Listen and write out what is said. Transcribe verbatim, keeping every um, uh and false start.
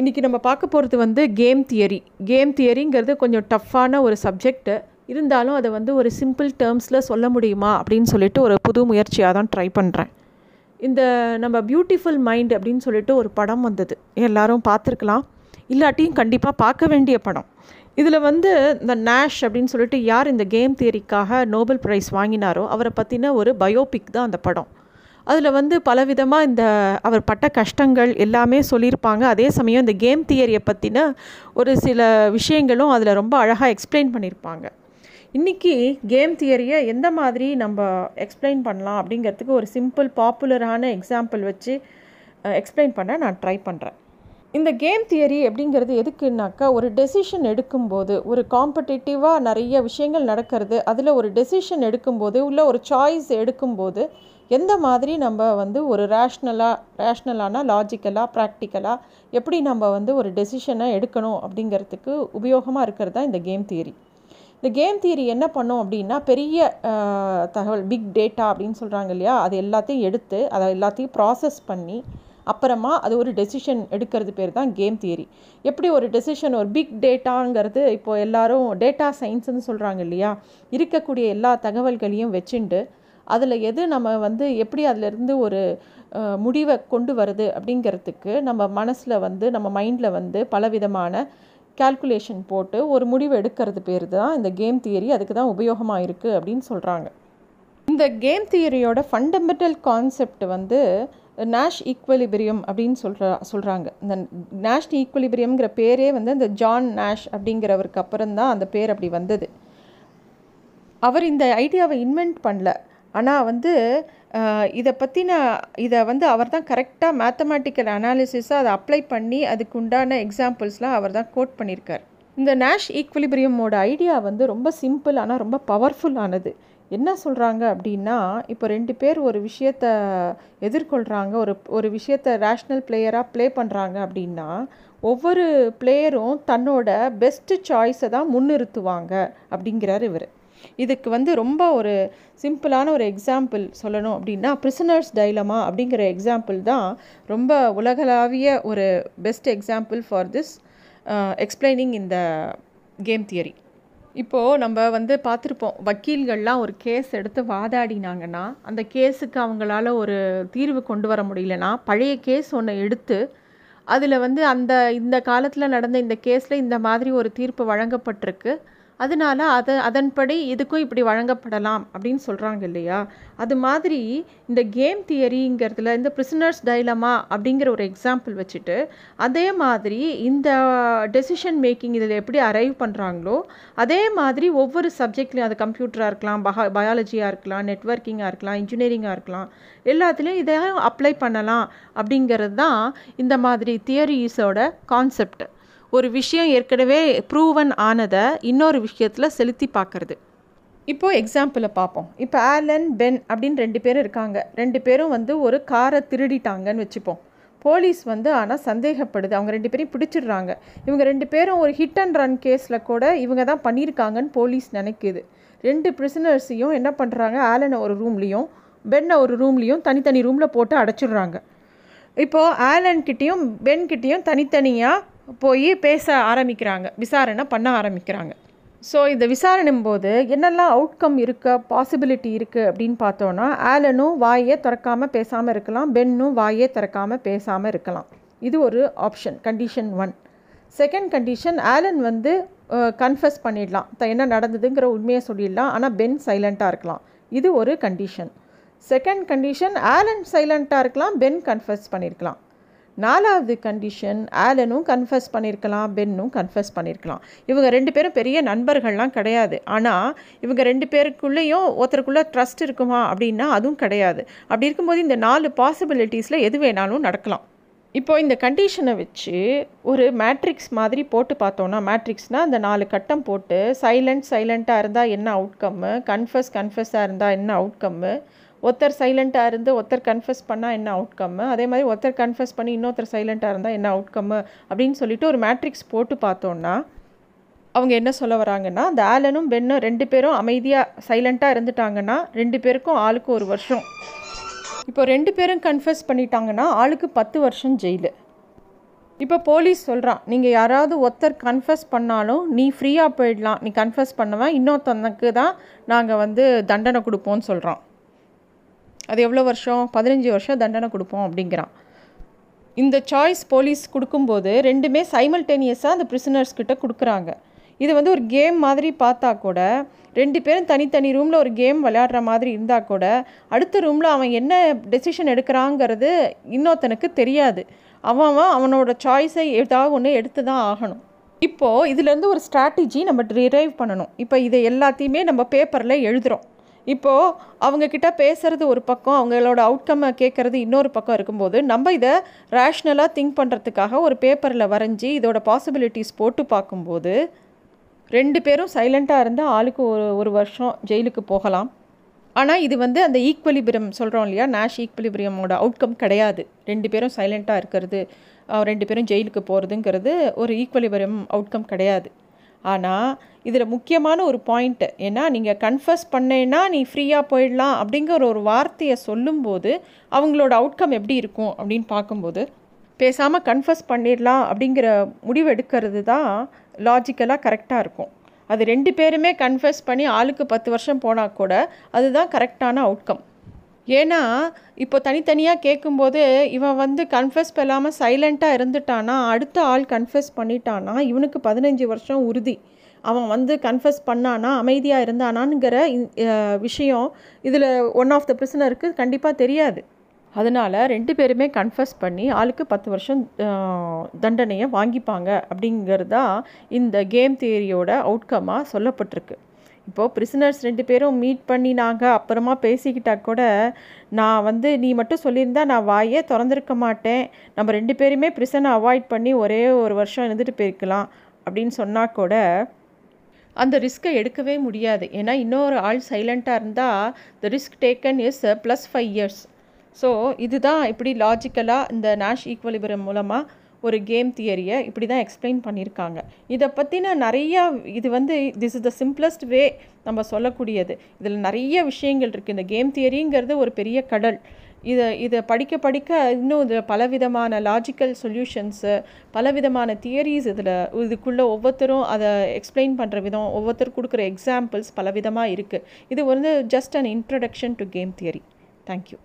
இன்றைக்கி நம்ம பார்க்க போகிறது வந்து கேம் தியரி. கேம் தியரிங்கிறது கொஞ்சம் டஃப்பான ஒரு சப்ஜெக்ட், இருந்தாலும் அதை வந்து ஒரு சிம்பிள் டேர்ம்ஸில் சொல்ல முடியுமா அப்படின்னு சொல்லிட்டு ஒரு புது முயற்சியாக தான் ட்ரை பண்ணுறேன். இந்த நம்ம பியூட்டிஃபுல் மைண்ட் அப்படின்னு சொல்லிட்டு ஒரு படம் வந்தது, எல்லோரும் பார்த்துருக்கலாம், இல்லாட்டியும் கண்டிப்பாக பார்க்க வேண்டிய படம். இதில் வந்து இந்த நேஷ் அப்படின்னு சொல்லிட்டு யார் இந்த கேம் தியரிக்காக நோபல் பிரைஸ் வாங்கினாரோ அவரை பற்றின ஒரு பயோபிக் தான் அந்த படம். அதில் வந்து பலவிதமாக இந்த அவர் பட்ட கஷ்டங்கள் எல்லாமே சொல்லியிருப்பாங்க. அதே சமயம் இந்த கேம் தியரியை பற்றின ஒரு சில விஷயங்களும் அதில் ரொம்ப அழகாக எக்ஸ்பிளைன் பண்ணியிருப்பாங்க. இன்றைக்கி கேம் தியரியை எந்த மாதிரி நம்ம எக்ஸ்பிளைன் பண்ணலாம் அப்படிங்கிறதுக்கு ஒரு சிம்பிள் பாப்புலரான எக்ஸாம்பிள் வச்சு எக்ஸ்பிளைன் பண்ண நான் ட்ரை பண்ணுறேன். இந்த கேம் தியரி அப்படிங்கிறது எதுக்குன்னாக்கா, ஒரு டெசிஷன் எடுக்கும்போது ஒரு காம்படிட்டிவாக நிறைய விஷயங்கள் நடக்கிறது, அதில் ஒரு டெசிஷன் எடுக்கும்போது உள்ள ஒரு சாய்ஸ் எடுக்கும்போது எந்த மாதிரி நம்ம வந்து ஒரு ரேஷ்னலாக ரேஷ்னலான லாஜிக்கலாக ப்ராக்டிக்கலாக எப்படி நம்ம வந்து ஒரு டெசிஷனை எடுக்கணும் அப்படிங்கிறதுக்கு உபயோகமாக இருக்கிறது தான் இந்த கேம் தியரி. இந்த கேம் தியரி என்ன பண்ணோம் அப்படின்னா, பெரிய தகவல் பிக் டேட்டா அப்படின்னு சொல்கிறாங்க இல்லையா, அது எல்லாத்தையும் எடுத்து அதை எல்லாத்தையும் ப்ராசஸ் பண்ணி அப்புறமா அது ஒரு டெசிஷன் எடுக்கிறது பேர் தான் கேம் தியரி. எப்படி ஒரு டெசிஷன், ஒரு பிக் டேட்டாங்கிறது இப்போது எல்லோரும் டேட்டா சயின்ஸ்ன்னு சொல்கிறாங்க இல்லையா, இருக்கக்கூடிய எல்லா தகவல்களையும் வச்சுண்டு அதில் எது நம்ம வந்து எப்படி அதிலிருந்து ஒரு முடிவை கொண்டு வருது அப்படிங்கிறதுக்கு நம்ம மனசில் வந்து நம்ம மைண்டில் வந்து பலவிதமான கால்குலேஷன் போட்டு ஒரு முடிவு எடுக்கிறது பேர் தான் இந்த கேம் தியரி. அதுக்கு தான் உபயோகமாக இருக்குது அப்படின்னு சொல்கிறாங்க. இந்த கேம் தியரியோட ஃபண்டமெண்டல் கான்செப்ட் வந்து நாஷ் ஈக்குவலிபிரியம் அப்படின்னு சொல்கிற சொல்கிறாங்க. இந்த நாஷ் ஈக்குவலிபிரியம்ங்கிற பேரே வந்து இந்த ஜான் நாஷ் அப்படிங்கிறவருக்கு அப்புறம்தான் அந்த பேர் அப்படி வந்தது. அவர் இந்த ஐடியாவை இன்வென்ட் பண்ணல, ஆனால் வந்து இதை பற்றின இதை வந்து அவர் தான் கரெக்டாக மேத்தமேட்டிக்கல் அனாலிசிஸாக அதை அப்ளை பண்ணி அதுக்கு உண்டான எக்ஸாம்பிள்ஸ்லாம் அவர் தான் கோட் பண்ணியிருக்கார். இந்த நாஷ் ஈக்குவலிபிரியமோட ஐடியா வந்து ரொம்ப சிம்பிள் ஆனால் ரொம்ப பவர்ஃபுல்லானது. என்ன சொல்கிறாங்க அப்படின்னா, இப்போ ரெண்டு பேர் ஒரு விஷயத்தை எதிர்கொள்கிறாங்க, ஒரு ஒரு விஷயத்தை ரேஷ்னல் பிளேயராக ப்ளே பண்ணுறாங்க அப்படின்னா ஒவ்வொரு பிளேயரும் தன்னோட பெஸ்ட்டு சாய்ஸை தான் முன்னிறுத்துவாங்க அப்படிங்கிறார் இவர். இதுக்கு வந்து ரொம்ப ஒரு சிம்பிளான ஒரு எக்ஸாம்பிள் சொல்லணும் அப்படின்னா, பிரிசனர்ஸ் டைலமா அப்படிங்கிற எக்ஸாம்பிள் தான் ரொம்ப உலகளாவிய ஒரு best example for this explaining இந்த கேம் தியரி. இப்போது நம்ம வந்து பார்த்துருப்போம், வக்கீல்கள்லாம் ஒரு கேஸ் எடுத்து வாதாடினாங்கன்னா அந்த கேஸுக்கு அவங்களால ஒரு தீர்வு கொண்டு வர முடியலன்னா பழைய கேஸ் ஒன்று எடுத்து அதில் வந்து அந்த இந்த காலத்தில் நடந்த இந்த கேஸில் இந்த மாதிரி ஒரு தீர்ப்பு வழங்கப்பட்டிருக்கு, அதனால் அதை அதன்படி இதுக்கும் இப்படி வழங்கப்படலாம் அப்படின்னு சொல்கிறாங்க இல்லையா. அது மாதிரி இந்த கேம் தியரிங்கிறதுல இந்த பிரிசனர்ஸ் டைலமா அப்படிங்கிற ஒரு எக்ஸாம்பிள் வச்சுட்டு அதே மாதிரி இந்த டெசிஷன் மேக்கிங் இதில் எப்படி அரைவ் பண்ணுறாங்களோ அதே மாதிரி ஒவ்வொரு சப்ஜெக்ட்லையும், அது கம்ப்யூட்டராக இருக்கலாம், பஹா பயாலஜியாக இருக்கலாம், நெட்வொர்க்கிங்காக இருக்கலாம், இன்ஜினியரிங்காக இருக்கலாம், எல்லாத்துலேயும் இதை அப்ளை பண்ணலாம் அப்படிங்கிறது தான் இந்த மாதிரி தியரிஸோட கான்செப்ட். ஒரு விஷயம் ஏற்கனவே ப்ரூவன் ஆனதை இன்னொரு விஷயத்தில் செலுத்தி பார்க்குறது. இப்போது எக்ஸாம்பிளை பார்ப்போம். இப்போ ஆலன் பென் அப்படின்னு ரெண்டு பேரும் இருக்காங்க. ரெண்டு பேரும் வந்து ஒரு காரை திருடிட்டாங்கன்னு வச்சுப்போம். போலீஸ் வந்து ஆனால் சந்தேகப்படுது, அவங்க ரெண்டு பேரையும் பிடிச்சிடுறாங்க. இவங்க ரெண்டு பேரும் ஒரு ஹிட் அண்ட் ரன் கேஸில் கூட இவங்க தான் பண்ணியிருக்காங்கன்னு போலீஸ் நினைக்கிது. ரெண்டு பிரிசனர்ஸையும் என்ன பண்ணுறாங்க, ஆலனை ஒரு ரூம்லேயும் பென்னை ஒரு ரூம்லேயும் தனித்தனி ரூமில் போட்டு அடைச்சிடுறாங்க. இப்போது ஆலன்கிட்டையும் பென்கிட்டையும் தனித்தனியாக போய் பேச ஆரம்பிக்கிறாங்க, விசாரணை பண்ண ஆரம்பிக்கிறாங்க. ஸோ இந்த விசாரணையும் போது என்னெல்லாம் அவுட்கம் இருக்க பாசிபிலிட்டி இருக்குது அப்படின்னு பார்த்தோன்னா, ஆலனும் வாயே திறக்காமல் பேசாமல் இருக்கலாம், பென்னும் வாயே திறக்காமல் பேசாமல் இருக்கலாம். இது ஒரு option, condition one. Second condition, Alan வந்து கன்ஃபஸ் பண்ணிடலாம், த என்ன நடந்ததுங்கிற உண்மையை சொல்லிடலாம், ஆனால் பென் சைலண்ட்டாக இருக்கலாம். இது ஒரு கண்டிஷன். செகண்ட் கண்டிஷன், ஆலன் சைலண்ட்டாக இருக்கலாம், பென் கன்ஃபஸ் பண்ணியிருக்கலாம். நாலாவது கண்டிஷன், ஆலனும் கன்ஃபஸ் பண்ணியிருக்கலாம், பென்னும் கன்ஃபஸ் பண்ணியிருக்கலாம். இவங்க ரெண்டு பேரும் பெரிய நண்பர்கள்லாம் கிடையாது, ஆனால் இவங்க ரெண்டு பேருக்குள்ளேயும் ஒருத்தருக்குள்ளே ட்ரஸ்ட் இருக்குமா அப்படின்னா அதுவும் கிடையாது. அப்படி இருக்கும்போது இந்த நாலு பாசிபிலிட்டிஸில் எது வேணாலும் நடக்கலாம். இப்போது இந்த கண்டிஷனை வச்சு ஒரு மேட்ரிக்ஸ் மாதிரி போட்டு பார்த்தோன்னா, மேட்ரிக்ஸ்னால் அந்த நாலு கட்டம் போட்டு சைலண்ட் சைலண்ட்டாக இருந்தால் என்ன அவுட்கம்மு, கன்ஃபஸ் கன்ஃபஸாக இருந்தால் என்ன அவுட்கம்மு, ஒருத்தர் சைலண்ட்டாக இருந்து ஒருத்தர் கன்ஃபஸ் பண்ணால் என்ன அவுட்கம்மு, அதே மாதிரி ஒருத்தர் கன்ஃபஸ் பண்ணி இன்னொருத்தர் சைலண்ட்டாக இருந்தால் என்ன அவுட்கம்மு அப்படின்னு சொல்லிட்டு ஒரு மேட்ரிக்ஸ் போட்டு பார்த்தோன்னா அவங்க என்ன சொல்ல வராங்கன்னா, அந்த ஆலனும் பென்னும் ரெண்டு பேரும் அமைதியாக சைலண்ட்டாக இருந்துட்டாங்கன்னா ரெண்டு பேருக்கும் ஆளுக்கு ஒரு வருஷம். இப்போ ரெண்டு பேரும் கன்ஃபஸ் பண்ணிட்டாங்கன்னா ஆளுக்கு பத்து வருஷம் ஜெயிலு. இப்போ போலீஸ் சொல்கிறான், நீங்கள் யாராவது ஒருத்தர் கன்ஃபஸ் பண்ணாலும் நீ ஃப்ரீயாக போயிடலாம், நீ கன்ஃபஸ் பண்ணவன் இன்னொருத்தனுக்கு தான் நாங்கள் வந்து தண்டனை கொடுப்போம்னு சொல்கிறான். அது எவ்வளோ வருஷம், பதினஞ்சு வருஷம் தண்டனை கொடுப்போம் அப்படிங்கிறான். இந்த சாய்ஸ் போலீஸ் கொடுக்கும்போது ரெண்டுமே சைமல்டேனியஸாக அந்த பிரிசனர்ஸ்கிட்ட கொடுக்குறாங்க. இது வந்து ஒரு கேம் மாதிரி பார்த்தா கூட, ரெண்டு பேரும் தனித்தனி ரூமில் ஒரு கேம் விளையாடுற மாதிரி இருந்தால் கூட, அடுத்த ரூமில் அவன் என்ன டெசிஷன் எடுக்கிறாங்கிறது இன்னொருத்தனுக்கு தெரியாது. அவன் அவனோட சாய்ஸை ஏதாவது ஒன்று எடுத்து தான் ஆகணும். இப்போது இதுலேருந்து ஒரு ஸ்ட்ராட்டஜி நம்ம டிரைவ் பண்ணணும். இப்போ இதை எல்லாத்தையுமே நம்ம பேப்பரில் எழுதுகிறோம். இப்போது அவங்கக்கிட்ட பேசுகிறது ஒரு பக்கம், அவங்களோட அவுட்கம்மை கேட்குறது இன்னொரு பக்கம் இருக்கும்போது, நம்ம இதை ரேஷ்னலாக திங்க் பண்ணுறதுக்காக ஒரு பேப்பரில் வரைஞ்சி இதோட பாசிபிலிட்டிஸ் போட்டு பார்க்கும்போது, ரெண்டு பேரும் சைலண்ட்டாக இருந்தால் ஆளுக்கு ஒரு ஒரு வருஷம் ஜெயிலுக்கு போகலாம். ஆனால் இது வந்து அந்த ஈக்வலிபிரியம் சொல்கிறோம் இல்லையா, நேஷ் ஈக்வலிபிரியமோட அவுட்கம் கிடையாது. ரெண்டு பேரும் சைலண்ட்டாக இருக்கிறது, ரெண்டு பேரும் ஜெயிலுக்கு போகிறதுங்கிறது ஒரு ஈக்வலிபிரியம் அவுட்கம் கிடையாது. ஆனால் இதில் முக்கியமான ஒரு பாயிண்ட்டு ஏன்னா, நீங்கள் கன்ஃபஸ் பண்ணேன்னா நீ ஃப்ரீயாக போயிடலாம் அப்படிங்கிற ஒரு வார்த்தையை சொல்லும்போது அவங்களோட அவுட்கம் எப்படி இருக்கும் அப்படின்னு பார்க்கும்போது, பேசாமல் கன்ஃபஸ் பண்ணிடலாம் அப்படிங்கிற முடிவு எடுக்கிறது தான் லாஜிக்கலாக கரெக்டாக இருக்கும். அது ரெண்டு பேருமே கன்ஃபஸ் பண்ணி ஆளுக்கு பத்து வருஷம் போனால் கூட அதுதான் கரெக்டான அவுட்கம். ஏன்னா இப்போ தனித்தனியாக கேட்கும்போது இவன் வந்து கன்ஃபஸ் பண்ணாமல் சைலண்ட்டாக இருந்துட்டானா, அடுத்த ஆள் கன்ஃபஸ் பண்ணிட்டானா இவனுக்கு பதினஞ்சு வருஷம் உறுதி. அவன் வந்து கன்ஃபஸ் பண்ணானா அமைதியாக இருந்தானான்ங்கிற விஷயம் இதில் ஒன் ஆஃப் த பிரிசனருக்கு கண்டிப்பாக தெரியாது. அதனால் ரெண்டு பேருமே கன்ஃபஸ் பண்ணி ஆளுக்கு பத்து வருஷம் தண்டனையை வாங்கிப்பாங்க அப்படிங்கிறது தான் இந்த கேம் தியரியோட அவுட்கமாக சொல்லப்பட்டிருக்கு. இப்போது பிரிசனர்ஸ் ரெண்டு பேரும் மீட் பண்ணினாங்க, அப்புறமா பேசிக்கிட்டா கூட, நான் வந்து நீ மட்டும் சொல்லியிருந்தா நான் வாயே திறந்திருக்க மாட்டேன், நம்ம ரெண்டு பேருமே பிரிசனை அவாய்ட் பண்ணி ஒரே ஒரு வருஷம் இருந்துட்டு போயிருக்கலாம் அப்படின்னு சொன்னால் கூட அந்த ரிஸ்க்கை எடுக்கவே முடியாது. ஏன்னா இன்னொரு ஆள் சைலண்ட்டாக இருந்தால் the risk taken is plus five years. So இதுதான் இப்படி லாஜிக்கலாக இந்த நேஷ் ஈக்வலிபிரியம் மூலமாக ஒரு கேம் தியரியை இப்படி தான் எக்ஸ்பிளைன் பண்ணியிருக்காங்க. இதை பற்றின நிறையா, இது வந்து this is the simplest way நம்ம சொல்லக்கூடியது. இதில் நிறைய விஷயங்கள் இருக்குது. இந்த கேம் தியரிங்கிறது ஒரு பெரிய கடல். இதை இதை படிக்க படிக்க இன்னும் இதில் பலவிதமான லாஜிக்கல் சொல்யூஷன்ஸு, பலவிதமான தியரிஸ் இதில் இதுக்குள்ளே ஒவ்வொருத்தரும் அதை எக்ஸ்பிளைன் பண்ணுற விதம், ஒவ்வொருத்தரும் கொடுக்குற எக்ஸாம்பிள்ஸ் பலவிதமாக இருக்குது. இது வந்து just an introduction to game theory. Thank you.